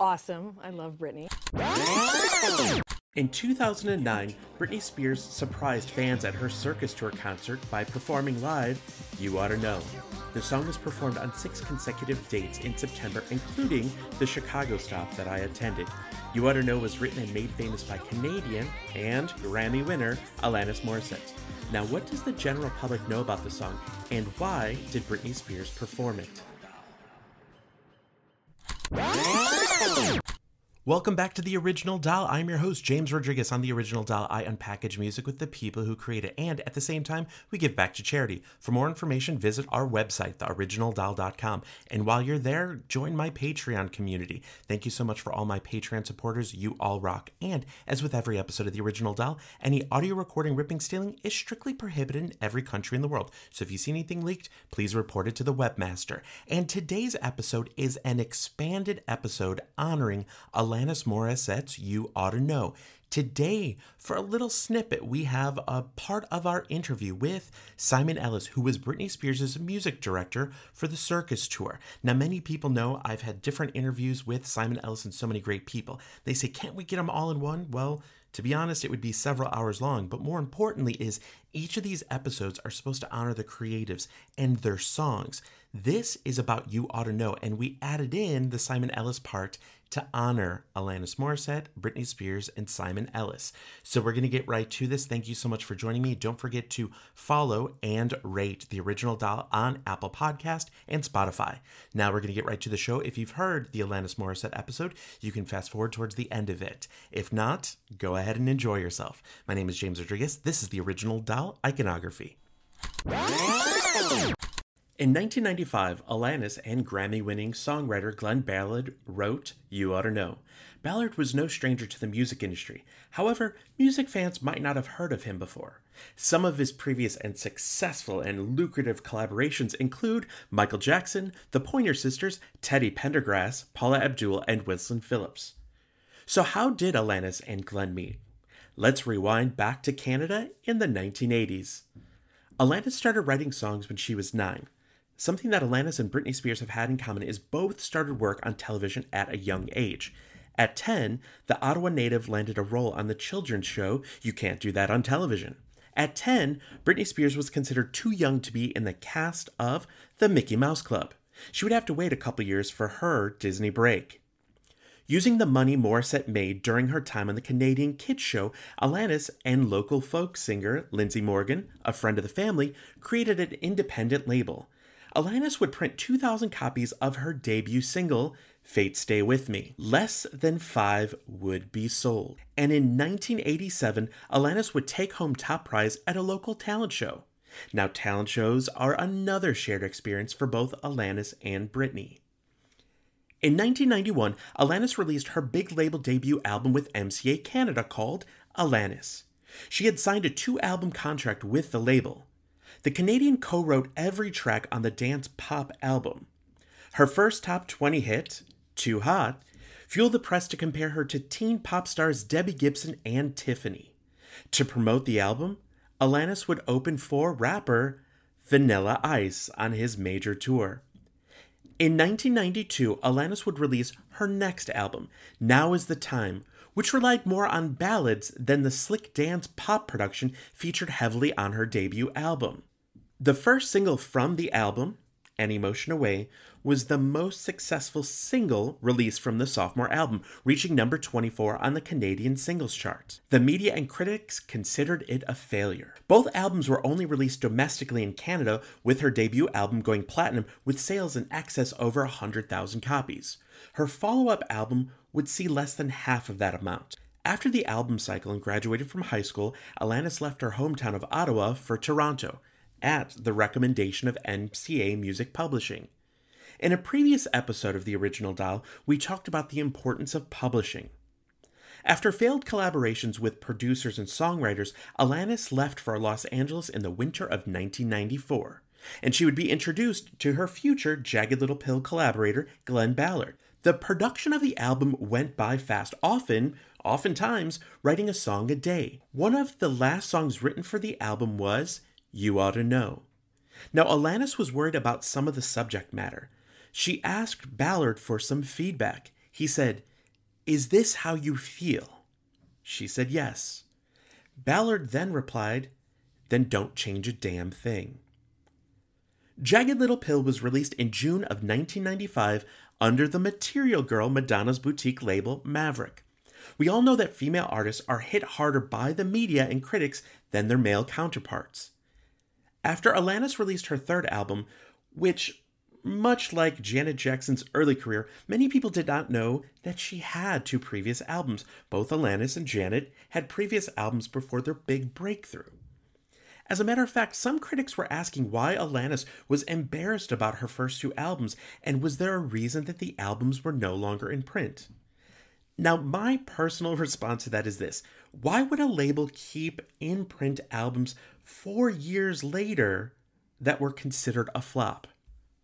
awesome. I love Britney. In 2009, Britney Spears surprised fans at her Circus Tour concert by performing live You Oughta Know. The song was performed on 6 consecutive dates in September, including the Chicago stop that I attended. You Oughta Know was written and made famous by Canadian and Grammy winner Alanis Morissette. Now, what does the general public know about the song, and why did Britney Spears perform it? Welcome back to The Original Doll. I'm your host, James Rodriguez. On The Original Doll, I unpackage music with the people who create it, and at the same time, we give back to charity. For more information, visit our website, theoriginaldoll.com. And while you're there, join my Patreon community. Thank you so much for all my Patreon supporters. You all rock. And as with every episode of The Original Doll, any audio recording, ripping, stealing is strictly prohibited in every country in the world. So if you see anything leaked, please report it to the webmaster. And today's episode is an expanded episode honoring Alanis Morissette's You Oughta Know. Today, for a little snippet, we have a part of our interview with Simon Ellis, who was Britney Spears' music director for the Circus Tour. Now, many people know I've had different interviews with Simon Ellis and so many great people. They say, can't we get them all in one? Well, to be honest, it would be several hours long, but more importantly is each of these episodes are supposed to honor the creatives and their songs. This is about You Oughta Know, and we added in the Simon Ellis part to honor Alanis Morissette, Britney Spears, and Simon Ellis. So we're going to get right to this. Thank you so much for joining me. Don't forget to follow and rate The Original Doll on Apple Podcast and Spotify. Now we're going to get right to the show. If you've heard the Alanis Morissette episode, you can fast forward towards the end of it. If not, go ahead and enjoy yourself. My name is James Rodriguez. This is The Original Doll Iconography. In 1995, Alanis and Grammy-winning songwriter Glenn Ballard wrote You Oughta Know. Ballard was no stranger to the music industry. However, music fans might not have heard of him before. Some of his previous and successful and lucrative collaborations include Michael Jackson, the Pointer Sisters, Teddy Pendergrass, Paula Abdul, and Wilson Phillips. So how did Alanis and Glenn meet? Let's rewind back to Canada in the 1980s. Alanis started writing songs when she was 9. Something that Alanis and Britney Spears have had in common is both started work on television at a young age. At 10, the Ottawa native landed a role on the children's show You Can't Do That on Television. At 10, Britney Spears was considered too young to be in the cast of The Mickey Mouse Club. She would have to wait a couple years for her Disney break. Using the money Morissette made during her time on the Canadian kids show, Alanis and local folk singer Lindsay Morgan, a friend of the family, created an independent label. Alanis would print 2,000 copies of her debut single, Fate Stay With Me. Less than 5 would be sold. And in 1987, Alanis would take home top prize at a local talent show. Now, talent shows are another shared experience for both Alanis and Britney. In 1991, Alanis released her big label debut album with MCA Canada called Alanis. She had signed a 2-album contract with the label. The Canadian co-wrote every track on the dance pop album. Her first top 20 hit, Too Hot, fueled the press to compare her to teen pop stars Debbie Gibson and Tiffany. To promote the album, Alanis would open for rapper Vanilla Ice on his major tour. In 1992, Alanis would release her next album, Now Is The Time, which relied more on ballads than the slick dance pop production featured heavily on her debut album. The first single from the album, An Emotion Away, was the most successful single released from the sophomore album, reaching number 24 on the Canadian singles chart. The media and critics considered it a failure. Both albums were only released domestically in Canada, with her debut album going platinum with sales in excess over 100,000 copies. Her follow-up album would see less than half of that amount. After the album cycle and graduated from high school, Alanis left her hometown of Ottawa for Toronto, at the recommendation of MCA Music Publishing. In a previous episode of The Original Doll, we talked about the importance of publishing. After failed collaborations with producers and songwriters, Alanis left for Los Angeles in the winter of 1994, and she would be introduced to her future Jagged Little Pill collaborator, Glenn Ballard. The production of the album went by fast, oftentimes writing a song a day. One of the last songs written for the album was You Oughta Know. Now, Alanis was worried about some of the subject matter. She asked Ballard for some feedback. He said, "Is this how you feel?" She said yes. Ballard then replied, "Then don't change a damn thing." Jagged Little Pill was released in June of 1995 under the Material Girl Madonna's boutique label Maverick. We all know that female artists are hit harder by the media and critics than their male counterparts. After Alanis released her third album, which, much like Janet Jackson's early career, many people did not know that she had two previous albums. Both Alanis and Janet had previous albums before their big breakthrough. As a matter of fact, some critics were asking why Alanis was embarrassed about her first two albums, and was there a reason that the albums were no longer in print? Now, my personal response to that is this. Why would a label keep in-print albums 4 years later that were considered a flop?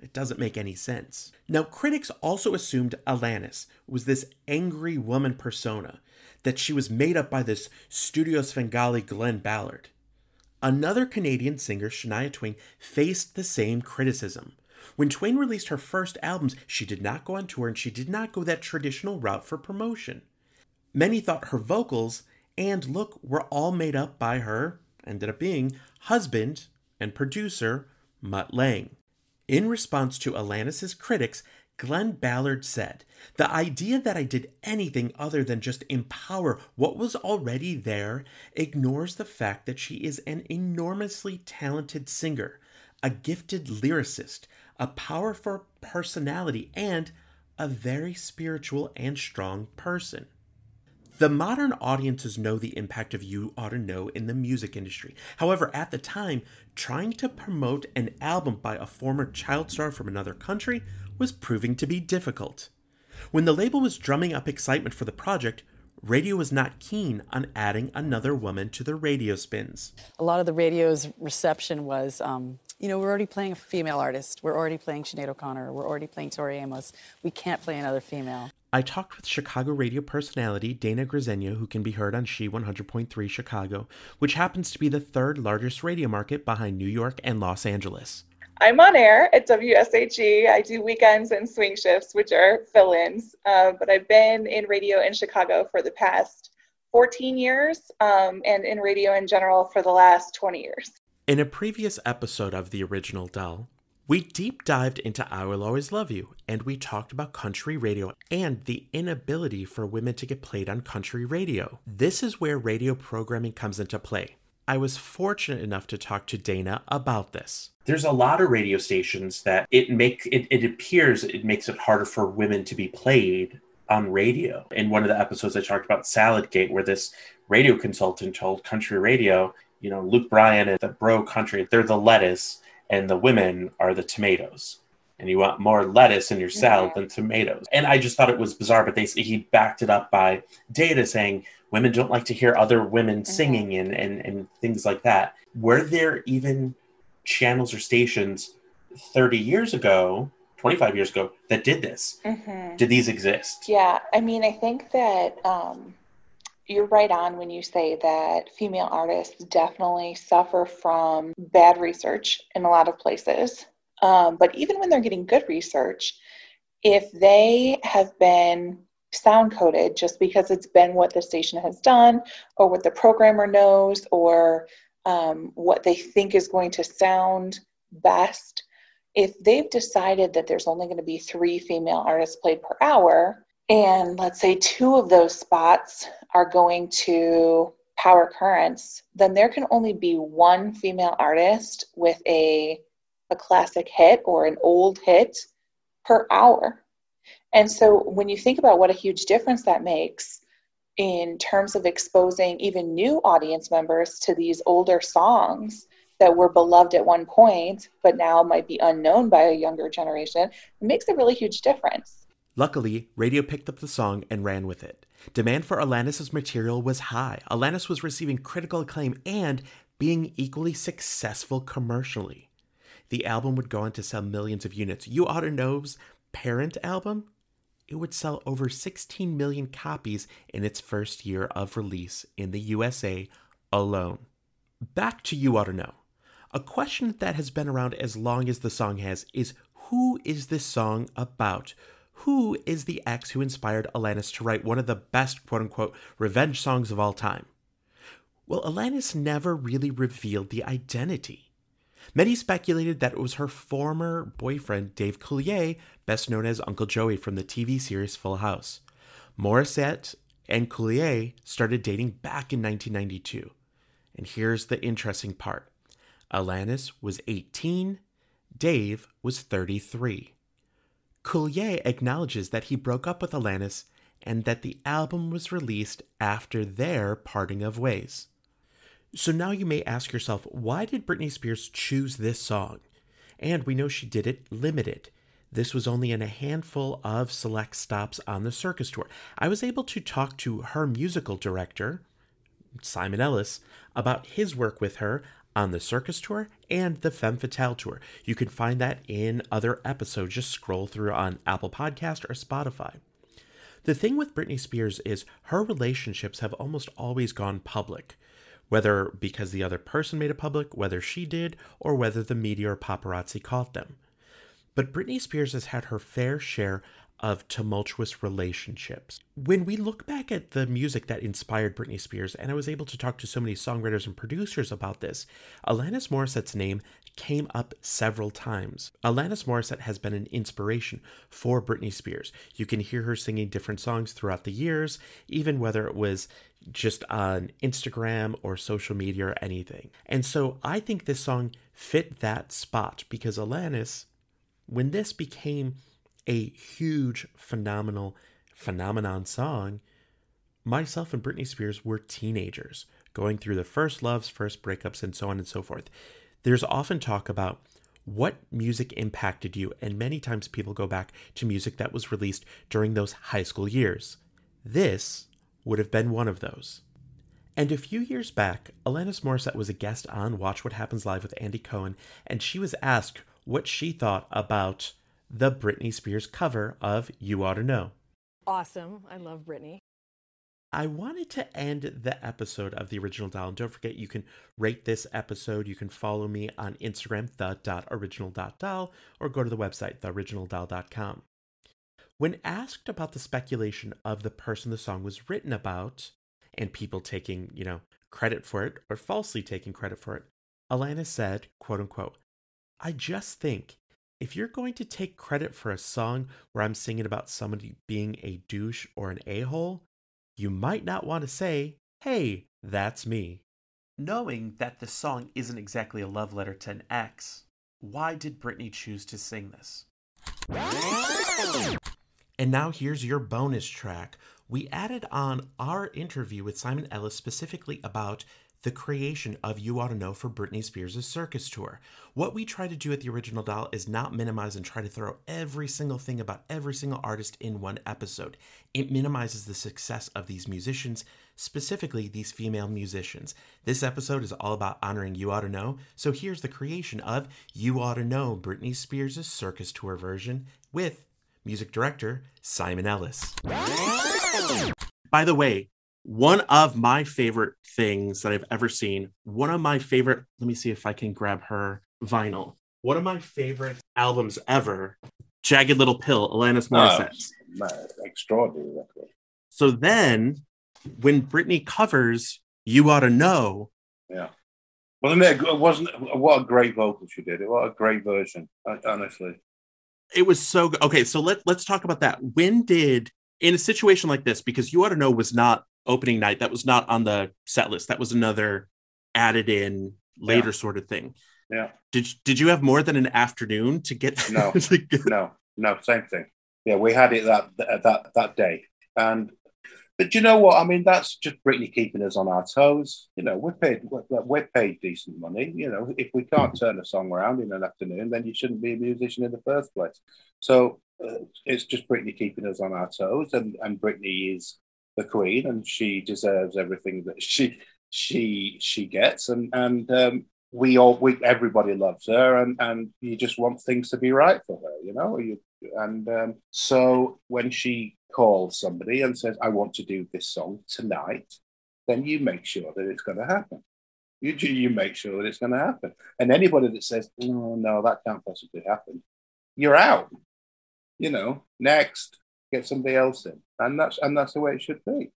It doesn't make any sense. Now, critics also assumed Alanis was this angry woman persona, that she was made up by this studio Svengali Glenn Ballard. Another Canadian singer, Shania Twain, faced the same criticism. When Twain released her first albums, she did not go on tour and she did not go that traditional route for promotion. Many thought her vocals and look were all made up by her, ended up being, husband and producer, Mutt Lange. In response to Alanis's critics, Glenn Ballard said, "The idea that I did anything other than just empower what was already there ignores the fact that she is an enormously talented singer, a gifted lyricist, a powerful personality, and a very spiritual and strong person." The modern audiences know the impact of You Oughta Know in the music industry. However, at the time, trying to promote an album by a former child star from another country was proving to be difficult. When the label was drumming up excitement for the project, radio was not keen on adding another woman to the radio spins. A lot of the radio's reception was, we're already playing a female artist. We're already playing Sinead O'Connor. We're already playing Tori Amos. We can't play another female. I talked with Chicago radio personality Dana Grisenya, who can be heard on She 100.3 Chicago, which happens to be the third largest radio market behind New York and Los Angeles. I'm on air at WSHE. I do weekends and swing shifts, which are fill-ins, but I've been in radio in Chicago for the past 14 years and in radio in general for the last 20 years. In a previous episode of The Original Doll, we deep dived into I Will Always Love You, and we talked about country radio and the inability for women to get played on country radio. This is where radio programming comes into play. I was fortunate enough to talk to Dana about this. There's a lot of radio stations that it appears it makes it harder for women to be played on radio. In one of the episodes, I talked about Saladgate, where this radio consultant told country radio, Luke Bryan and the bro country, they're the lettuce, and the women are the tomatoes. And you want more lettuce in your salad than tomatoes. And I just thought it was bizarre, but he backed it up by data saying women don't like to hear other women singing and things like that. Were there even channels or stations 30 years ago, 25 years ago, that did this? Mm-hmm. Did these exist? Yeah, I think that you're right on when you say that female artists definitely suffer from bad research in a lot of places. But even when they're getting good research, if they have been sound coded just because it's been what the station has done or what the programmer knows or what they think is going to sound best, if they've decided that there's only going to be 3 female artists played per hour, and let's say 2 of those spots are going to Power Currents, then there can only be 1 female artist with a classic hit or an old hit per hour. And so when you think about what a huge difference that makes in terms of exposing even new audience members to these older songs that were beloved at one point, but now might be unknown by a younger generation, it makes a really huge difference. Luckily, radio picked up the song and ran with it. Demand for Alanis's material was high. Alanis was receiving critical acclaim and being equally successful commercially. The album would go on to sell millions of units. You Oughta Know's parent album, it would sell over 16 million copies in its first year of release in the USA alone. Back to You Oughta Know. A question that has been around as long as the song has is, who is this song about? who is the ex who inspired Alanis to write one of the best quote-unquote revenge songs of all time? Well, Alanis never really revealed the identity. Many speculated that it was her former boyfriend, Dave Coulier, best known as Uncle Joey from the TV series Full House. Morissette and Coulier started dating back in 1992. And here's the interesting part. Alanis was 18, Dave was 33. Coulier acknowledges that he broke up with Alanis and that the album was released after their parting of ways. So now you may ask yourself, why did Britney Spears choose this song? And we know she did it limited. This was only in a handful of select stops on the Circus tour. I was able to talk to her musical director, Simon Ellis, about his work with her on the Circus tour and the Femme Fatale tour. You can find that in other episodes. Just scroll through on Apple Podcast or Spotify. The thing with Britney Spears is her relationships have almost always gone public, whether because the other person made it public, whether she did, or whether the media or paparazzi caught them. But Britney Spears has had her fair share of tumultuous relationships. When we look back at the music that inspired Britney Spears, and I was able to talk to so many songwriters and producers about this, Alanis Morissette's name came up several times. Alanis Morissette has been an inspiration for Britney Spears. You can hear her singing different songs throughout the years, even whether it was just on Instagram or social media or anything. And so I think this song fit that spot because Alanis, when this became a huge, phenomenal phenomenon song, myself and Britney Spears were teenagers, going through the first loves, first breakups, and so on and so forth. There's often talk about what music impacted you, and many times people go back to music that was released during those high school years. This would have been one of those. And a few years back, Alanis Morissette was a guest on Watch What Happens Live with Andy Cohen, and she was asked what she thought about the Britney Spears cover of You Oughta Know. Awesome. I love Britney. I wanted to end the episode of The Original Doll. And don't forget, you can rate this episode. You can follow me on Instagram, the.original.doll, or go to the website, theoriginaldoll.com. When asked about the speculation of the person the song was written about, and people taking, credit for it, or falsely taking credit for it, Alanis said, quote unquote, "I just think if you're going to take credit for a song where I'm singing about somebody being a douche or an a-hole, you might not want to say, hey, that's me." Knowing that the song isn't exactly a love letter to an ex, why did Britney choose to sing this? And now here's your bonus track. We added on our interview with Simon Ellis specifically about the creation of You Oughta Know for Britney Spears' Circus tour. What we try to do at The Original Doll is not minimize and try to throw every single thing about every single artist in one episode. It minimizes the success of these musicians, specifically these female musicians. This episode is all about honoring You Oughta Know, so here's the creation of You Oughta Know, Britney Spears' Circus tour version, with music director Simon Ellis. By the way, one of my favorite things that I've ever seen, let me see if I can grab her vinyl. One of my favorite albums ever, Jagged Little Pill, Alanis Morissette. Extraordinary record. So then, when Britney covers You Oughta Know. Yeah. Wasn't it? What a great vocal she did. What a great version, honestly. It was so good. Okay, so let's talk about that. When did, in a situation like this, because You Oughta Know was not opening night, that was not on the set list, that was another added in later sort of thing. Yeah. Did you have more than an afternoon to get? No, no, same thing. Yeah, we had it that day, but you know what? I mean, that's just Britney keeping us on our toes. We're paid decent money. If we can't turn a song around in an afternoon, then you shouldn't be a musician in the first place. So it's just Britney keeping us on our toes, and Britney is the queen, and she deserves everything that she gets, and everybody loves her, and you just want things to be right for her, so when she calls somebody and says, "I want to do this song tonight," then you make sure that it's going to happen. You make sure that it's going to happen, and anybody that says, "Oh no, that can't possibly happen," you're out. you know, next, get somebody else in. And that's the way it should be.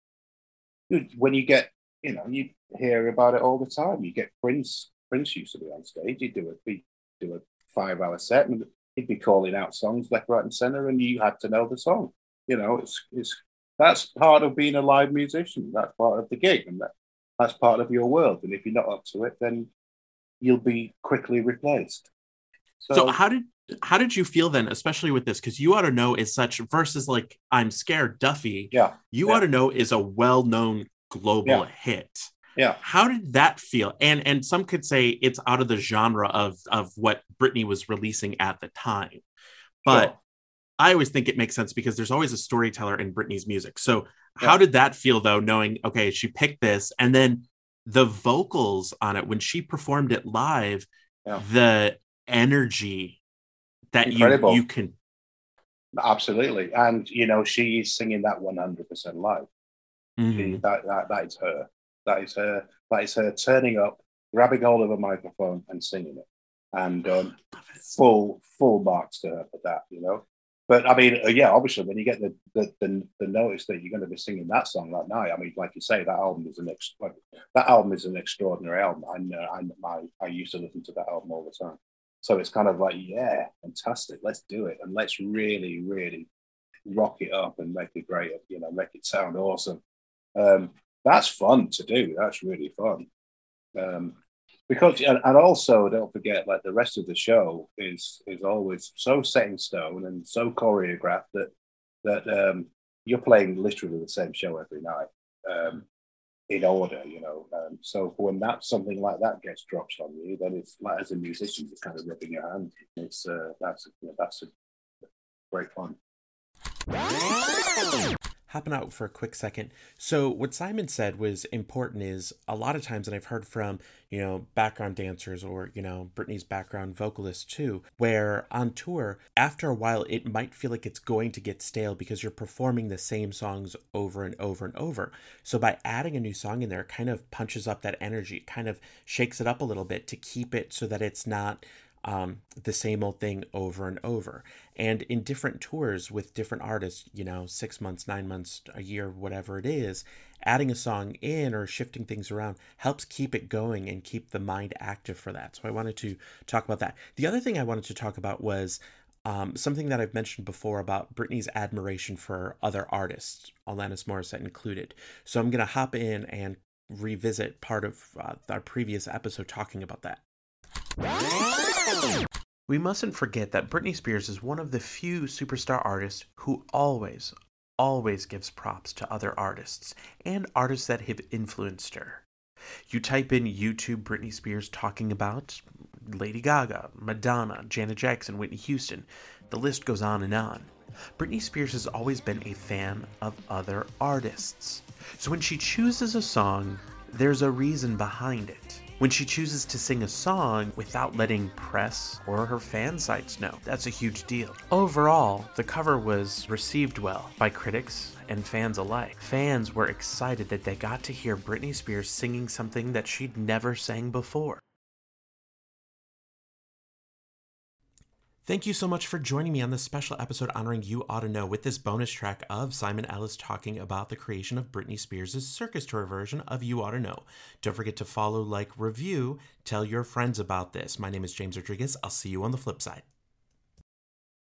When you get, you know, you hear about it all the time. You get Prince. Prince used to be on stage. He'd do a 5-hour set, and he'd be calling out songs left, right, and center, and you had to know the song. You know, it's that's part of being a live musician. That's part of the gig, and that's part of your world. And if you're not up to it, then you'll be quickly replaced. So how did you feel then, especially with this? Because You Oughta Know is such, versus like I'm Scared Duffy. Yeah. You Oughta Know is a well-known global hit. Yeah. How did that feel? And some could say it's out of the genre of what Britney was releasing at the time. But sure. I always think it makes sense because there's always a storyteller in Britney's music. So how did that feel, though, knowing, okay, she picked this, and then the vocals on it, when she performed it live, the energy that you can. Absolutely. And, you know, she is singing that 100% live. Mm-hmm. That is her. That is her turning up, grabbing hold of a microphone and singing it. And full marks to her for that, you know. But I mean, yeah, obviously when you get the notice that you're going to be singing that song that night, I mean, like you say, that album is an extraordinary album. I used to listen to that album all the time. So it's kind of like, yeah, fantastic. Let's do it, and let's really, really rock it up and make it great. You know, make it sound awesome. That's fun to do. That's really fun. Because, and also don't forget, like, the rest of the show is always so set in stone and so choreographed that you're playing literally the same show every night in order, you know. So when something like that gets dropped on you, then it's like, as a musician, you're kind of rubbing your hand. It's that's a great fun. Hopping out for a quick second. So what Simon said was important is a lot of times, and I've heard from, you know, background dancers or, you know, Britney's background vocalist too, where on tour, after a while, it might feel like it's going to get stale because you're performing the same songs over and over and over. So by adding a new song in there, it kind of punches up that energy, kind of shakes it up a little bit to keep it so that it's not the same old thing over and over. And in different tours with different artists, you know, 6 months, 9 months, a year, whatever it is, adding a song in or shifting things around helps keep it going and keep the mind active for that. So I wanted to talk about that. The other thing I wanted to talk about was something that I've mentioned before about Britney's admiration for other artists, Alanis Morissette included. So I'm going to hop in and revisit part of our previous episode talking about that. We mustn't forget that Britney Spears is one of the few superstar artists who always, always gives props to other artists and artists that have influenced her. You type in YouTube Britney Spears talking about Lady Gaga, Madonna, Janet Jackson, Whitney Houston. The list goes on and on. Britney Spears has always been a fan of other artists. So when she chooses a song, there's a reason behind it. When she chooses to sing a song without letting press or her fan sites know, that's a huge deal. Overall, the cover was received well by critics and fans alike. Fans were excited that they got to hear Britney Spears singing something that she'd never sang before. Thank you so much for joining me on this special episode honoring You Oughta Know with this bonus track of Simon Ellis talking about the creation of Britney Spears' Circus Tour version of You Oughta Know. Don't forget to follow, like, review, tell your friends about this. My name is James Rodriguez. I'll see you on the flip side.